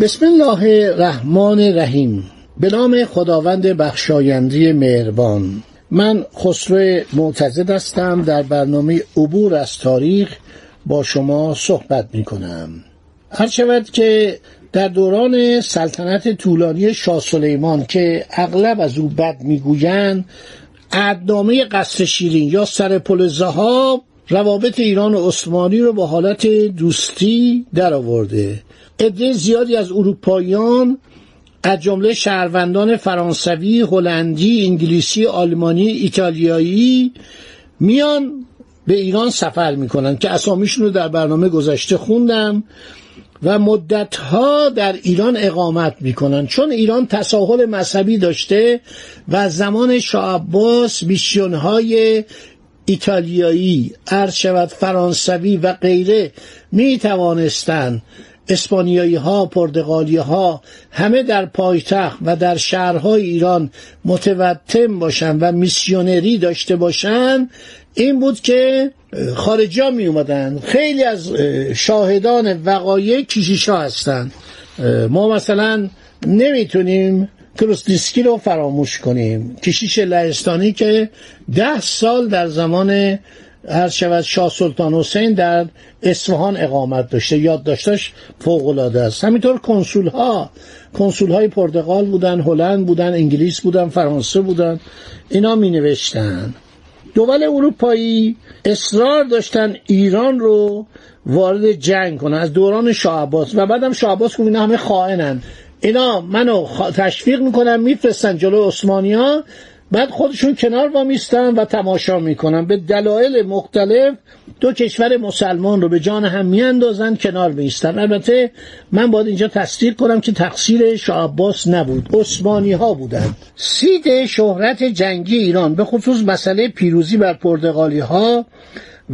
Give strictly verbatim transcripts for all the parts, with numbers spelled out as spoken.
بسم الله الرحمن الرحیم. به نام خداوند بخشاینده مهربان. من خسرو معتز هستم، در برنامه عبور از تاریخ با شما صحبت می کنم. هر شود که در دوران سلطنت طولانی شاه سلیمان که اغلب از او بد می گویند، عهدنامه قصر شیرین یا سرپل ذهاب روابط ایران و عثمانی رو با حالت دوستی در آورده. عده زیادی از اروپاییان از جمله شهروندان فرانسوی، هلندی، انگلیسی، آلمانی، ایتالیایی میان به ایران سفر میکنن که اسامیشون رو در برنامه گذشته خوندم و مدتها در ایران اقامت میکنن، چون ایران تساهل مذهبی داشته و زمان شاه عباس میسیونهای ایتالیایی، ارشد فرانسوی و غیره میتوانستن اسپانیایی ها، پرتغالی ها همه در پایتخت و در شهرهای ایران متوطن باشن و میسیونری داشته باشن. این بود که خارجی ها می اومدن. خیلی از شاهدان وقایع کشیش ها هستن. ما مثلا نمیتونیم کروستیسکی رو فراموش کنیم، کشیش لهستانی که ده سال در زمان هرچند شاه سلطان حسین در اصفهان اقامت داشته، یادداشتش فوق العاده است. همینطور کنسول ها کنسول های پرتغال بودن، هلند بودن، انگلیس بودن، فرانسه بودن، اینا می نوشتن. دول اروپایی اصرار داشتن ایران رو وارد جنگ کنن از دوران شاه عباس و بعدم شاه عباس گفت اینا همه خائنن، اینا منو تشویق میکنن، میفرستن جلو عثمانی‌ها، بعد خودشون کنار وامیستن و تماشا میکنن. به دلایل مختلف دو کشور مسلمان رو به جان هم میاندازن، کنار میستن. البته من باید اینجا تصدیق کنم که تقصیر شاه عباس نبود، عثمانی ها بودند. سید شهرت جنگی ایران به خصوص مسئله پیروزی بر پرتغالی ها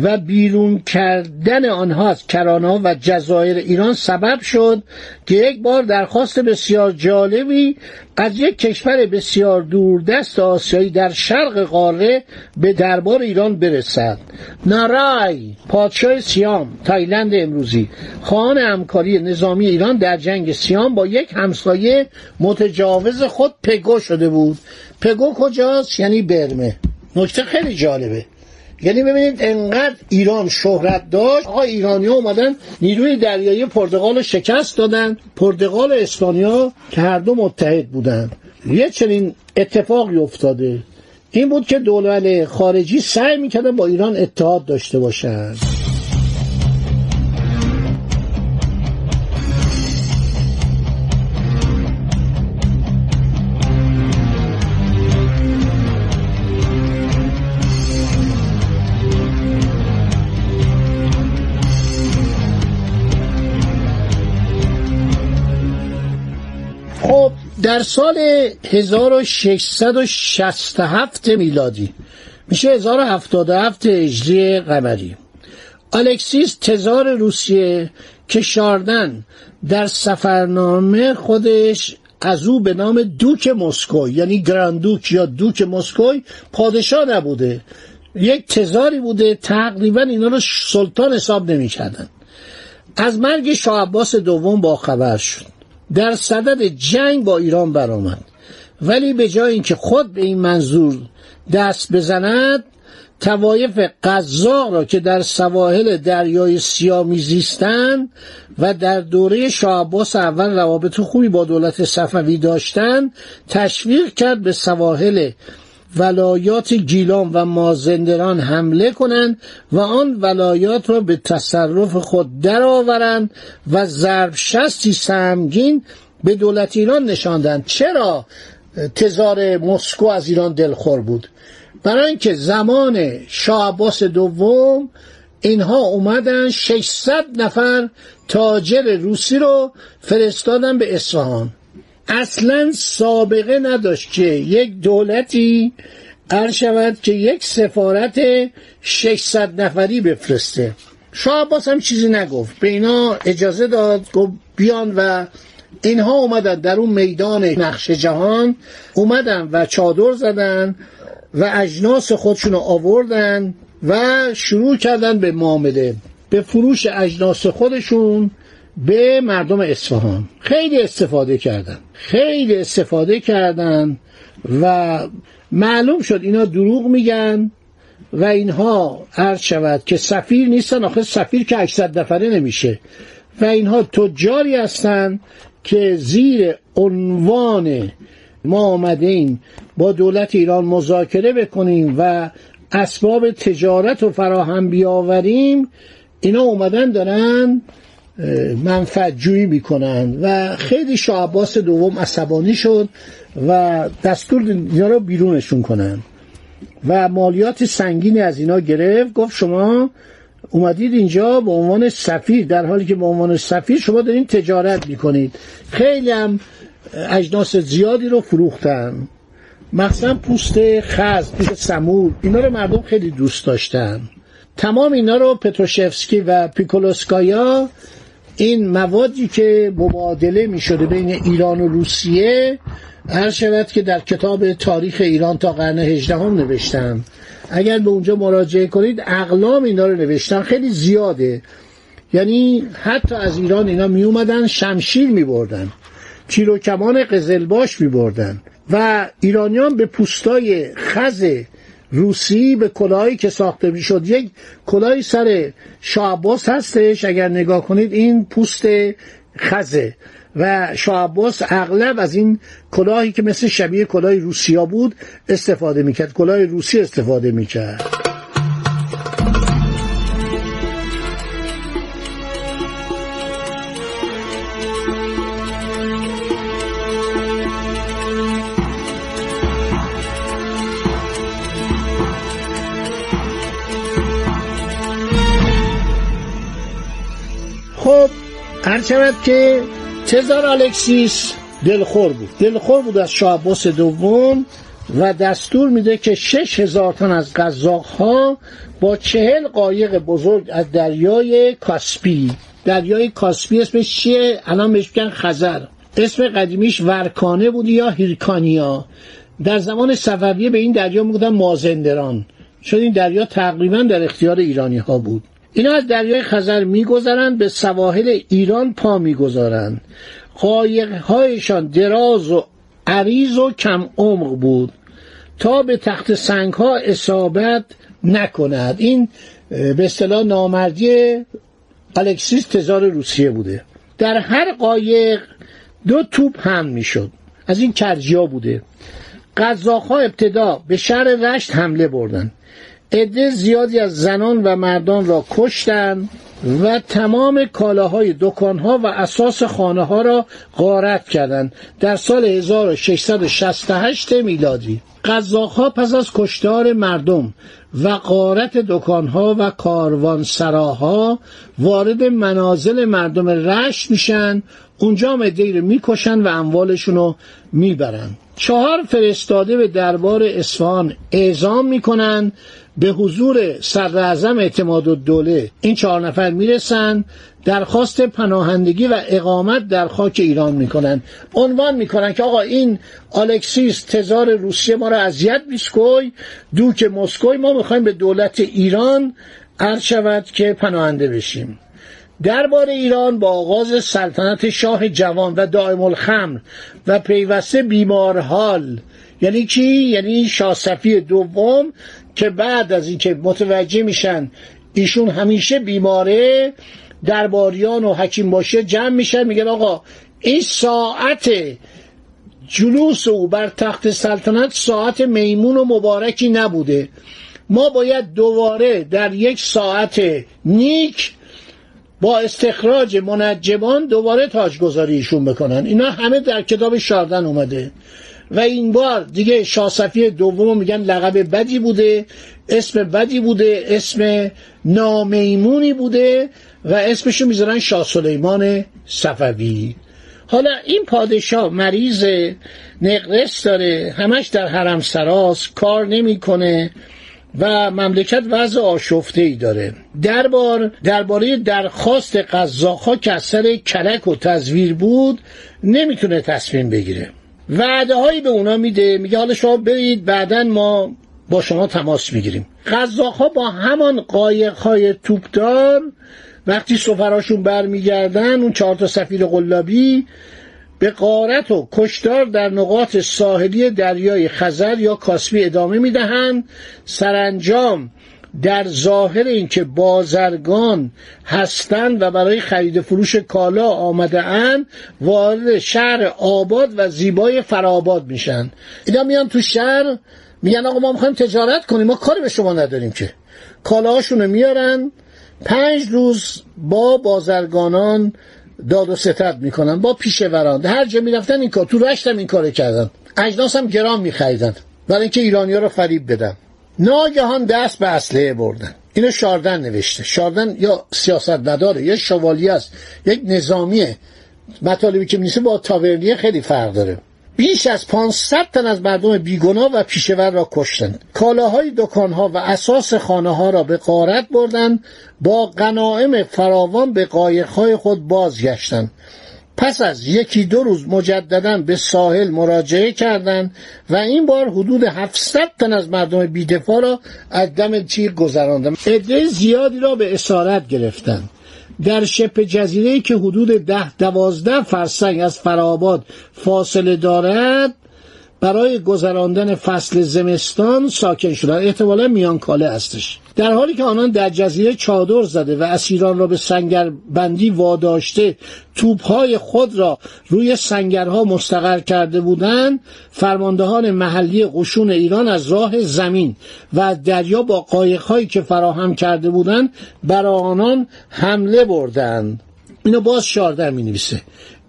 و بیرون کردن آنها از کرانا و جزایر ایران سبب شد که یک بار درخواست بسیار جالبی از یک کشور بسیار دوردست آسیایی در شرق قاره به دربار ایران برسد. نارای پادشاه سیام تایلند امروزی خواهان همکاری نظامی ایران در جنگ سیام با یک همسایه متجاوز خود پگو شده بود. پگو کجاست؟ یعنی برمه. نکته خیلی جالبه، یعنی ببینید انقدر ایران شهرت داشت. آقا ایرانی‌ها اومدن نیروی دریایی پرتغال رو شکست دادن، پرتغال و اسپانیا که هر دو متحد بودن. یه چنین اتفاقی افتاده. این بود که دولت خارجی سعی می‌کردن با ایران اتحاد داشته باشن. در سال هزار و ششصد و شصت و هفت میلادی میشه هزار و هفتاد و هفت هجری قمری، الکسیس تزار روسیه که شاردن در سفرنامه خودش از او به نام دوک مسکو یعنی گراندوک یا دوک مسکو پادشاه نبوده، یک تزاری بوده، تقریبا اینا رو سلطان حساب نمی کردن. از مرگ شاه عباس دوم با خبر شد، در صدد جنگ با ایران برآمد، ولی به جای اینکه خود به این منظور دست بزند، طوایف قزاق را که در سواحل دریای سیاه میزیستند و در دوره شاه عباس اول روابط خوبی با دولت صفوی داشتند، تشویق کرد به سواحل ولایات گیلان و مازندران حمله کنند و آن ولایات را به تصرف خود درآورند و ضرب شستی سهمگین به دولت ایران نشاندند. چرا تزار مسکو از ایران دلخور بود؟ برای اینکه زمان شاه عباس دوم اینها اومدن ششصد نفر تاجر روسی رو فرستادن به اصفهان. اصلا سابقه نداشت که یک دولتی عرض شود که یک سفارت ششصد نفری بفرسته. شاه عباس هم چیزی نگفت، به اینا اجازه داد گفت بیان و اینها اومدن در اون میدان نقش جهان اومدن و چادر زدن و اجناس خودشون رو آوردن و شروع کردن به معامله، به فروش اجناس خودشون به مردم اصفهان. خیلی استفاده کردن خیلی استفاده کردن و معلوم شد اینا دروغ میگن و اینها عرض شود که سفیر نیستن، آخه سفیر که هشتصد نفره نمیشه، و اینها تجاری هستن که زیر عنوان ما آمدیم با دولت ایران مذاکره بکنیم و اسباب تجارت رو فراهم بیاوریم، اینا اومدن دارن منفعت جویی میکنن. و خیلی شاه عباس دوم عصبانی شد و دستور اینا رو بیرونشون کنن و مالیات سنگینی از اینا گرفت. گفت شما اومدید اینجا به عنوان سفیر، در حالی که به عنوان سفیر شما دارین تجارت میکنید. خیلی هم اجناس زیادی رو فروختن، مخصوصا پوست خز، پوست سمور، اینا رو مردم خیلی دوست داشتن. تمام اینا رو پتروشفسکی و پیکولوسکایا، این موادی که مبادله می شده بین ایران و روسیه، هر شود که در کتاب تاریخ ایران تا قرن هجدهم هم نوشتن، اگر به اونجا مراجعه کنید اقلام اینا رو نوشتن، خیلی زیاده. یعنی حتی از ایران اینا می اومدن شمشیر می بردن، تیر و کمان قزلباش می بردن و ایرانیان به پوستای خز روسی، به کلاهی که ساخته می شد، یک کلاهی سر شاه عباس هستش، اگر نگاه کنید این پوست خزه و شاه عباس اغلب از این کلاهی که مثل شبیه کلاه روسیا بود استفاده می کرد، کلاه روسی استفاده می کرد. خب هر چقدر که تزار الکسیس دلخور بود دلخور بود از شاه عباس دوم و دستور میده که شش هزار تن از قزاق ها با چهل قایق بزرگ از دریای کاسپی دریای کاسپی اسمش چیه؟ الان بهش میگن خزر، اسم قدیمیش ورکانه بود یا هرکانیا. در زمان صفویه به این دریا میگفتن مازندران، چون این دریا تقریبا در اختیار ایرانی ها بود. اینا از دریای خزر میگذرند، به سواحل ایران پا میگذارند. قایق‌هایشان دراز و عریض و کم عمق بود تا به تخت سنگ ها اصابت نکند. این به اصطلاح نامردی الکسیس تزار روسیه بوده. در هر قایق دو توپ هم میشد، از این کرجیا بوده. قزاق‌ها ابتدا به شهر رشت حمله بردند، عده زیادی از زنان و مردان را کشتند و تمام کالاهای دکانها و اساس خانه ها را غارت کردند. در سال هزار و ششصد و شصت و هشت میلادی قزاق‌ها پس از کشتار مردم و غارت دکانها و کاروانسراها وارد منازل مردم رشت میشن، اونجا عده‌ای رو میکشن و اموالشون رو میبرن. چهار فرستاده به دربار اصفهان اعزام میکنن، به حضور سرعظم اعتماد الدوله این چهار نفر میرسن، درخواست پناهندگی و اقامت در خاک ایران میکنن. عنوان میکنن که آقا این الکسیس تزار روسیه ما را اذیت میکنه، دوک مسکو، ما میخوایم به دولت ایران عرض شود که پناهنده بشیم. دربار ایران با آغاز سلطنت شاه جوان و دائم الخمر و پیوسته بیمارحال، یعنی کی؟ یعنی شاه صفی دوم، که بعد از اینکه متوجه میشن ایشون همیشه بیماره، درباریان و حکیم باشه جمع میشن، میگن آقا این ساعت جلوس او بر تخت سلطنت ساعت میمون و مبارکی نبوده، ما باید دوباره در یک ساعت نیک با استخراج منجمان دوباره تاجگذاریشون بکنن. اینا همه در کتاب شاردن اومده و این بار دیگه شاه صفی دوم میگن لقب بدی بوده، اسم بدی بوده، اسم نامیمونی بوده و اسمشو میذارن شاه سلیمان صفوی. حالا این پادشاه مریض، نقرس داره، همش در حرم سراس، کار نمیکنه و مملکت وضع آشفته‌ای داره. دربار درباره درخواست قزاق‌ها که از سر کلک و تزویر بود نمیتونه تصمیم بگیره. وعده هایی به اونا میده، میگه حالا شما برید بعداً ما با شما تماس میگیریم. قزاق‌ها با همان قایق‌های توپدار وقتی سفراشون برمیگردن، اون چهار تا سفیر قلابی به غارت و کشتار در نقاط ساحلی دریای خزر یا کاسپی ادامه میدهند. سرانجام در ظاهر اینکه بازرگان هستند و برای خرید فروش کالا آمده اند، وارد شهر آباد و زیبای فراباد میشن. اینا میان تو شهر، میگن آقا ما میخوایم تجارت کنیم، ما کاری به شما نداریم که. کالاهاشونو میارن، پنج روز با بازرگانان داد و ستد میکنن، با پیشوران. هر جا میرفتن این کار، تو رشت هم این کار کردن. اجناس هم گران میخریدن برای اینکه ایرانی ها رو فریب بدن. ناگهان دست به اسلحه بردن. اینو شاردن نوشته. شاردن یا سیاستمداره یا شوالیه است، یک نظامیه. مطالبی که می‌نویسه با تاورنیه خیلی فرق داره. بیش از پانصد تن از مردم بیگناه و پیشور را کشتند. کالاهای دکان‌ها و اساس خانه‌ها را به غارت بردند. با غنایم فراوان به قایق‌های خود بازگشتند. پس از یکی دو روز مجدداً به ساحل مراجعه کردند و این بار حدود هفتصد تن از مردم بی‌دفاع را از دم تیر گذراندند. عده زیادی را به اسارت گرفتند. در شبه جزیره‌ای که حدود ده دوازده فرسنگ از فراباد فاصله دارد، برای گذراندن فصل زمستان ساکن شدند. احتمالا میانکاله هستش. در حالی که آنان در جزیره چادر زده و اسیران را به سنگربندی واداشته، توپهای خود را روی سنگرها مستقر کرده بودند، فرماندهان محلی قشون ایران از راه زمین و دریا با قایق‌هایی که فراهم کرده بودند برای آنان حمله بردند. اینو باز شاردن می‌نویسه.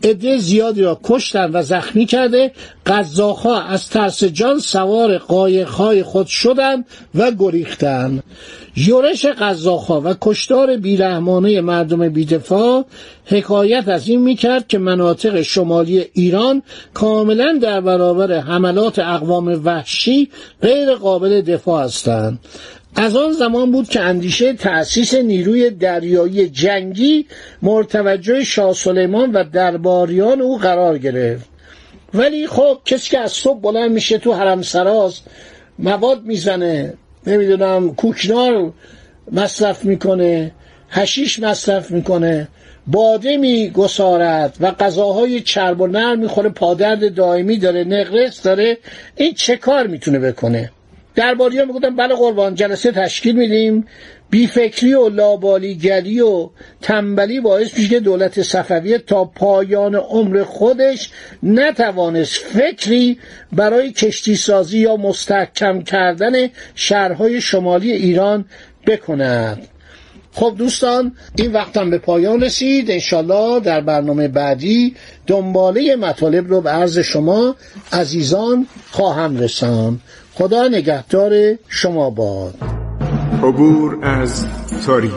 عده زیادی را کشتن و زخمی کرده. قزاق‌ها از ترس جان سوار قایق‌های خود شدند و گریختند. یورش قزاق‌ها و کشتار بی‌رحمانه مردم بی‌دفاع حکایت از این می‌کرد که مناطق شمالی ایران کاملا در برابر حملات اقوام وحشی غیر قابل دفاع هستند. از آن زمان بود که اندیشه تأسیس نیروی دریایی جنگی مرتوجه شاه سلیمان و درباریان او قرار گرفت. ولی خب کسی که از صبح بلند میشه تو حرم سراز مواد میزنه، نمیدونم کوکنار مصرف میکنه، حشیش مصرف میکنه، باده میگسارد و غذاهای چرب و نرم میخوره، پادرد دائمی داره، نقرس داره. این چه کار میتونه بکنه؟ درباری‌ها میگفتن بله قربان، جلسه تشکیل میدیم. بیفکری و لابالیگری و تنبلی باعث میشه که دولت صفویه تا پایان عمر خودش نتوانست فکری برای کشتی سازی یا مستحکم کردن شهرهای شمالی ایران بکند. خب دوستان، این وقتم به پایان رسید. انشالله در برنامه بعدی دنباله مطالب رو به عرض شما عزیزان خواهم رساند. خدا نگهدار شما باد. عبور از تاریخ.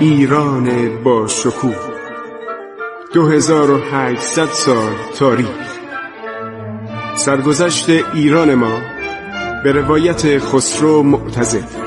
ایران با شکوه، دو هزار و هشتصد سال تاریخ. سرگذشت ایران ما به روایت خسرو معتز.